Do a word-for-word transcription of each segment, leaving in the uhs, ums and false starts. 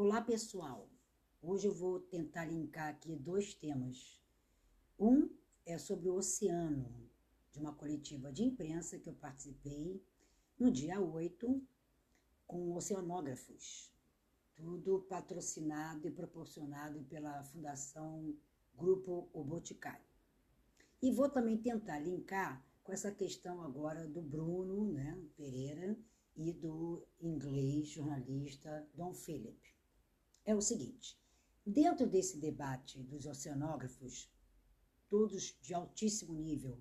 Olá, pessoal! Hoje eu vou tentar linkar aqui dois temas. Um é sobre o oceano, de uma coletiva de imprensa que eu participei no dia oito com oceanógrafos. Tudo patrocinado e proporcionado pela Fundação Grupo O Boticário. E vou também tentar linkar com essa questão agora do Bruno né, Pereira e do inglês jornalista Dom Phillips. É o seguinte, dentro desse debate dos oceanógrafos, todos de altíssimo nível,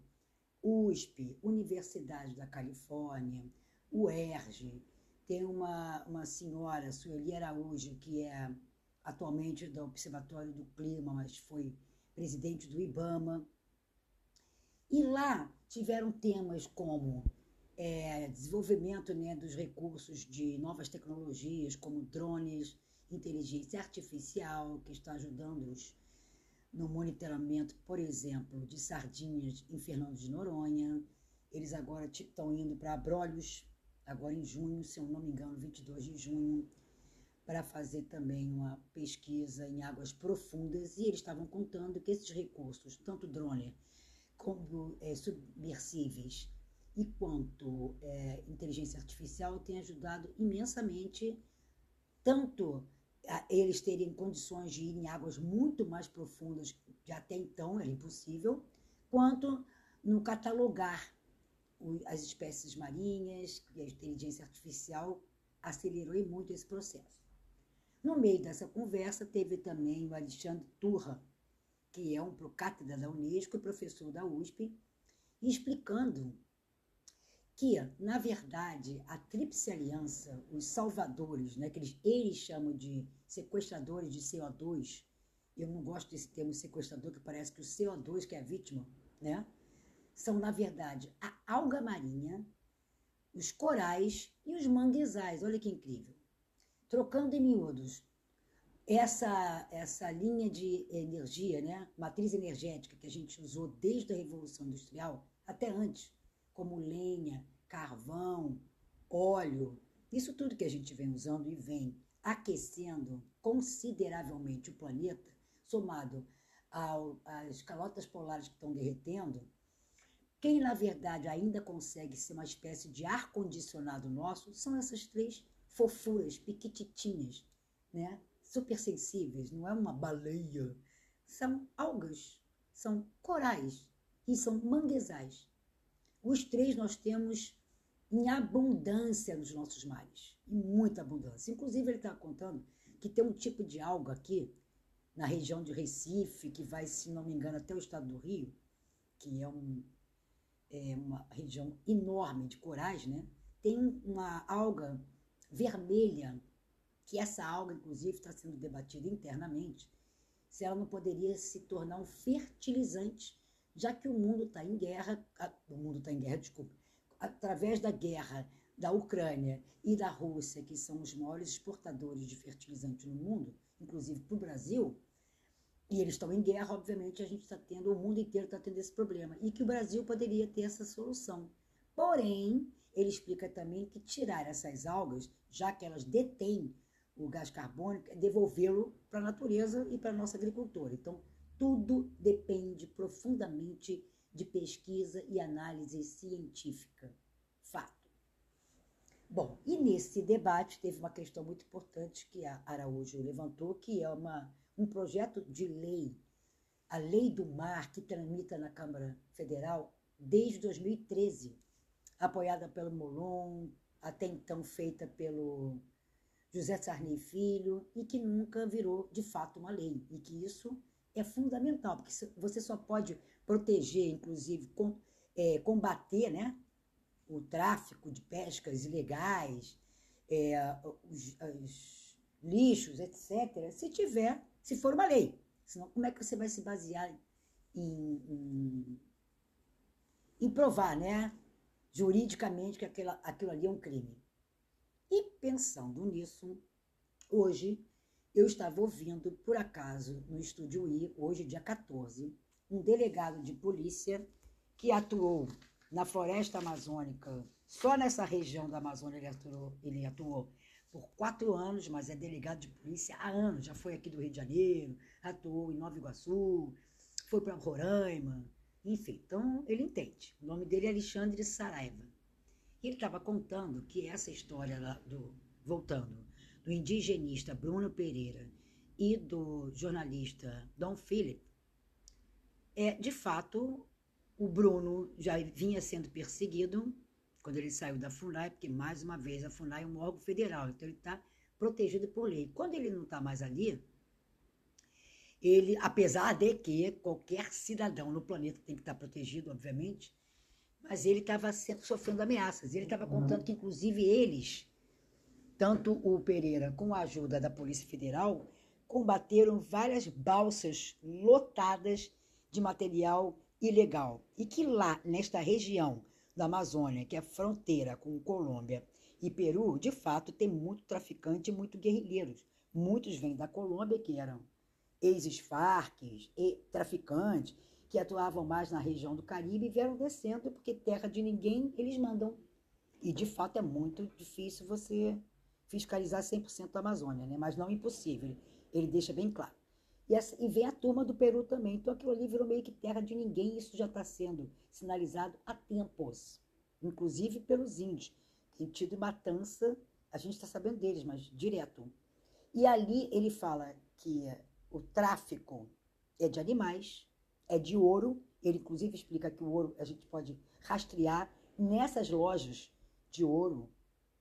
U S P, Universidade da Califórnia, U E R J, tem uma, uma senhora, Sueli Araújo, que é atualmente do Observatório do Clima, mas foi presidente do IBAMA. E lá tiveram temas como é, desenvolvimento né, dos recursos de novas tecnologias, como drones, inteligência artificial, que está ajudando-os no monitoramento, por exemplo, de sardinhas em Fernando de Noronha. Eles agora estão indo para Abrolhos, agora em junho, se eu não me engano, vinte e dois de junho, para fazer também uma pesquisa em águas profundas. E eles estavam contando que esses recursos, tanto drone como é, submersíveis e quanto é, inteligência artificial, têm ajudado imensamente tanto eles terem condições de ir em águas muito mais profundas, que até então era impossível, quanto no catalogar as espécies marinhas, e a inteligência artificial acelerou muito esse processo. No meio dessa conversa, teve também o Alexandre Turra, que é um procátedra da Unesco e professor da U S P, explicando que, na verdade, a Tríplice Aliança, os salvadores, né, que eles, eles chamam de sequestradores de C O dois, eu não gosto desse termo sequestrador, que parece que o C O dois que é a vítima, né, são, na verdade, a alga marinha, os corais e os manguezais. Olha que incrível. Trocando em miúdos, essa, essa linha de energia, né, matriz energética que a gente usou desde a Revolução Industrial até antes, como lenha, carvão, óleo, isso tudo que a gente vem usando e vem aquecendo consideravelmente o planeta, somado ao, às calotas polares que estão derretendo, quem na verdade ainda consegue ser uma espécie de ar-condicionado nosso são essas três fofuras, piquititinhas, né? Super sensíveis, não é uma baleia, são algas, são corais e são manguezais. Os três nós temos em abundância nos nossos mares, em muita abundância. Inclusive, ele está contando que tem um tipo de alga aqui, na região de Recife, que vai, se não me engano, até o estado do Rio, que é, um, é uma região enorme de corais, né? Tem uma alga vermelha, que essa alga, inclusive, está sendo debatida internamente, se ela não poderia se tornar um fertilizante, já que o mundo está em guerra, o mundo está em guerra, desculpa, através da guerra da Ucrânia e da Rússia, que são os maiores exportadores de fertilizantes no mundo, inclusive para o Brasil, e eles estão em guerra, obviamente a gente está tendo, o mundo inteiro está tendo esse problema, e que o Brasil poderia ter essa solução. Porém, ele explica também que tirar essas algas, já que elas detêm o gás carbônico, é devolvê-lo para a natureza e para a nossa agricultura. Então, tudo depende profundamente de pesquisa e análise científica. Fato. Bom, e nesse debate teve uma questão muito importante que a Araújo levantou, que é uma, um projeto de lei, a Lei do Mar, que tramita na Câmara Federal desde dois mil e treze, apoiada pelo Molon, até então feita pelo José Sarney Filho, e que nunca virou, de fato, uma lei, e que isso é fundamental, porque você só pode proteger, inclusive, com, é, combater né, o tráfico de pescas ilegais, é, os, os lixos, etcétera, se tiver, se for uma lei. Senão, como é que você vai se basear em, em, em provar né, juridicamente que aquilo, aquilo ali é um crime? E pensando nisso, hoje, eu estava ouvindo, por acaso, no Estúdio I, hoje, dia quatorze, um delegado de polícia que atuou na floresta amazônica, só nessa região da Amazônia ele atuou, ele atuou por quatro anos, mas é delegado de polícia há anos. Já foi aqui do Rio de Janeiro, atuou em Nova Iguaçu, foi para Roraima, enfim. Então, ele entende. O nome dele é Alexandre Saraiva. E ele estava contando que essa história, lá do, voltando, do indigenista Bruno Pereira e do jornalista Dom Phillips, é, de fato, o Bruno já vinha sendo perseguido quando ele saiu da FUNAI, porque, mais uma vez, a FUNAI é um órgão federal, então ele está protegido por lei. Quando ele não está mais ali, ele, apesar de que qualquer cidadão no planeta tem que estar protegido, obviamente, mas ele estava sofrendo ameaças. Ele estava contando que, inclusive, eles, tanto o Pereira, com a ajuda da Polícia Federal, combateram várias balsas lotadas de material ilegal. E que lá, nesta região da Amazônia, que é fronteira com Colômbia e Peru, de fato, tem muito traficante e muito guerrilheiros. Muitos vêm da Colômbia, que eram ex-farc, traficantes, que atuavam mais na região do Caribe e vieram descendo, porque terra de ninguém eles mandam. E, de fato, é muito difícil você fiscalizar cem por cento da Amazônia, né? Mas não é impossível, ele deixa bem claro. E, essa, e vem a turma do Peru também. Então, aquilo ali virou meio que terra de ninguém. Isso já está sendo sinalizado há tempos, inclusive pelos índios. Tem tido matança, a gente está sabendo deles, mas direto. E ali ele fala que o tráfico é de animais, é de ouro. Ele, inclusive, explica que o ouro a gente pode rastrear nessas lojas de ouro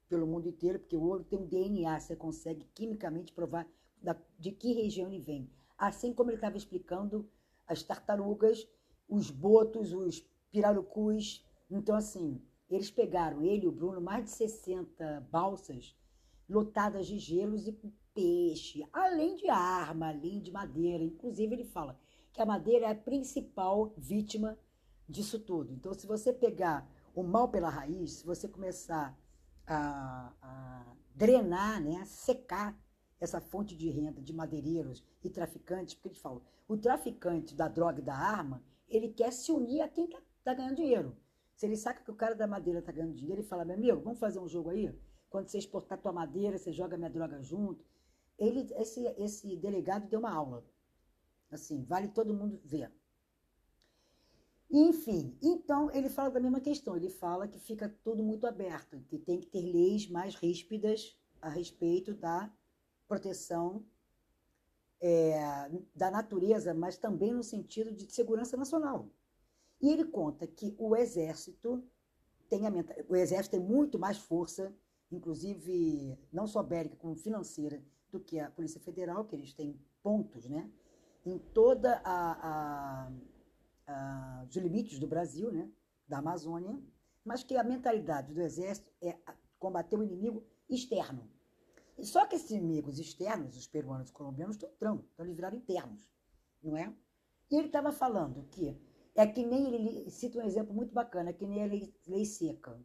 pelo mundo inteiro, porque o ouro tem um D N A, você consegue quimicamente provar da, de que região ele vem. Assim como ele estava explicando as tartarugas, os botos, os pirarucus. Então, assim, eles pegaram, ele e o Bruno, mais de sessenta balsas lotadas de gelos e com peixe, além de arma, além de madeira. Inclusive, ele fala que a madeira é a principal vítima disso tudo. Então, se você pegar o mal pela raiz, se você começar a, a drenar, né, a secar essa fonte de renda de madeireiros e traficantes, porque ele fala, o traficante da droga e da arma, ele quer se unir a quem está tá ganhando dinheiro. Se ele saca que o cara da madeira está ganhando dinheiro, ele fala, meu amigo, vamos fazer um jogo aí? Quando você exportar tua madeira, você joga minha droga junto. Ele, esse, esse delegado deu uma aula. Assim, vale todo mundo ver. Enfim, então ele fala da mesma questão, ele fala que fica tudo muito aberto, que tem que ter leis mais ríspidas a respeito da proteção é, da natureza, mas também no sentido de segurança nacional. E ele conta que o Exército tem, a mental... o exército tem muito mais força, inclusive não só bélica, como financeira, do que a Polícia Federal, que eles têm pontos, né, em todos os limites do Brasil, né, da Amazônia, mas que a mentalidade do Exército é combater o inimigo externo. Só que esses inimigos externos, os peruanos e os colombianos, estão trão, estão eles viraram internos, não é? E ele estava falando que, é que nem ele cita um exemplo muito bacana, é que nem a lei, lei seca.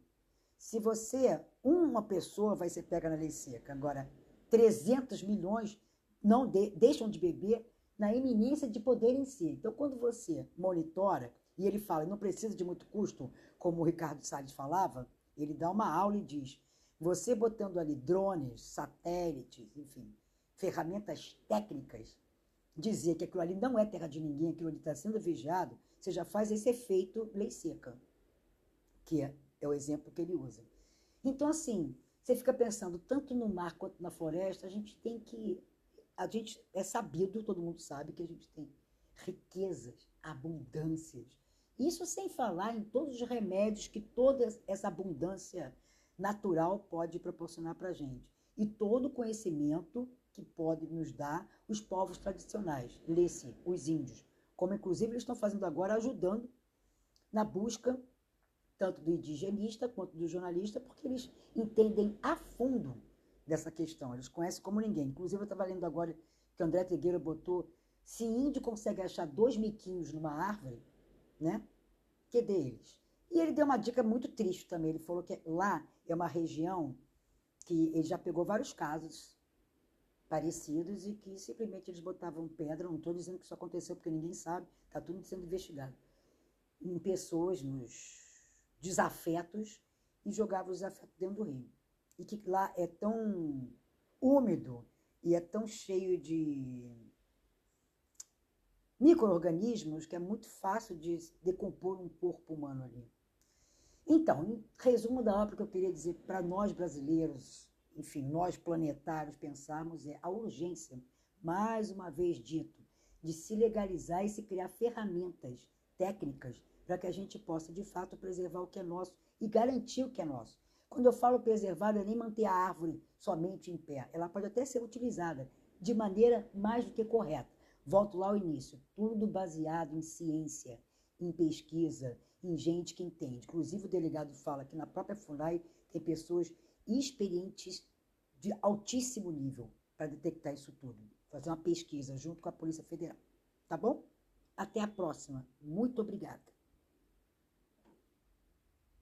Se você, uma pessoa vai ser pega na lei seca, agora trezentos milhões não de, deixam de beber na iminência de poderem ser. Então, quando você monitora, e ele fala, não precisa de muito custo, como o Ricardo Salles falava, ele dá uma aula e diz, você botando ali drones, satélites, enfim, ferramentas técnicas, dizer que aquilo ali não é terra de ninguém, aquilo ali está sendo vigiado, você já faz esse efeito lei seca, que é, é o exemplo que ele usa. Então, assim, você fica pensando tanto no mar quanto na floresta, a gente tem que... A gente é sabido, todo mundo sabe, que a gente tem riquezas, abundâncias. Isso sem falar em todos os remédios que toda essa abundância natural pode proporcionar para a gente. E todo o conhecimento que pode nos dar os povos tradicionais, lê-se, os índios, como inclusive eles estão fazendo agora, ajudando na busca tanto do indigenista quanto do jornalista, porque eles entendem a fundo dessa questão, eles conhecem como ninguém. Inclusive, eu estava lendo agora que André Tegueira botou, se índio consegue achar dois miquinhos numa árvore, né, que dê eles. E ele deu uma dica muito triste também. Ele falou que lá é uma região que ele já pegou vários casos parecidos e que simplesmente eles botavam pedra. Não estou dizendo que isso aconteceu porque ninguém sabe, está tudo sendo investigado. Em pessoas, nos desafetos, e jogavam os afetos dentro do rio. e que lá é tão úmido e é tão cheio de micro-organismos que é muito fácil de decompor um corpo humano ali. Então, em resumo da obra que eu queria dizer para nós brasileiros, enfim, nós planetários pensarmos é a urgência, mais uma vez dito, de se legalizar e se criar ferramentas técnicas para que a gente possa, de fato, preservar o que é nosso e garantir o que é nosso. Quando eu falo preservar, não é nem manter a árvore somente em pé. Ela pode até ser utilizada de maneira mais do que correta. Volto lá ao início. Tudo baseado em ciência, em pesquisa, em gente que entende. Inclusive, o delegado fala que na própria FUNAI tem pessoas experientes de altíssimo nível para detectar isso tudo. Fazer uma pesquisa junto com a Polícia Federal. Tá bom? Até a próxima. Muito obrigada.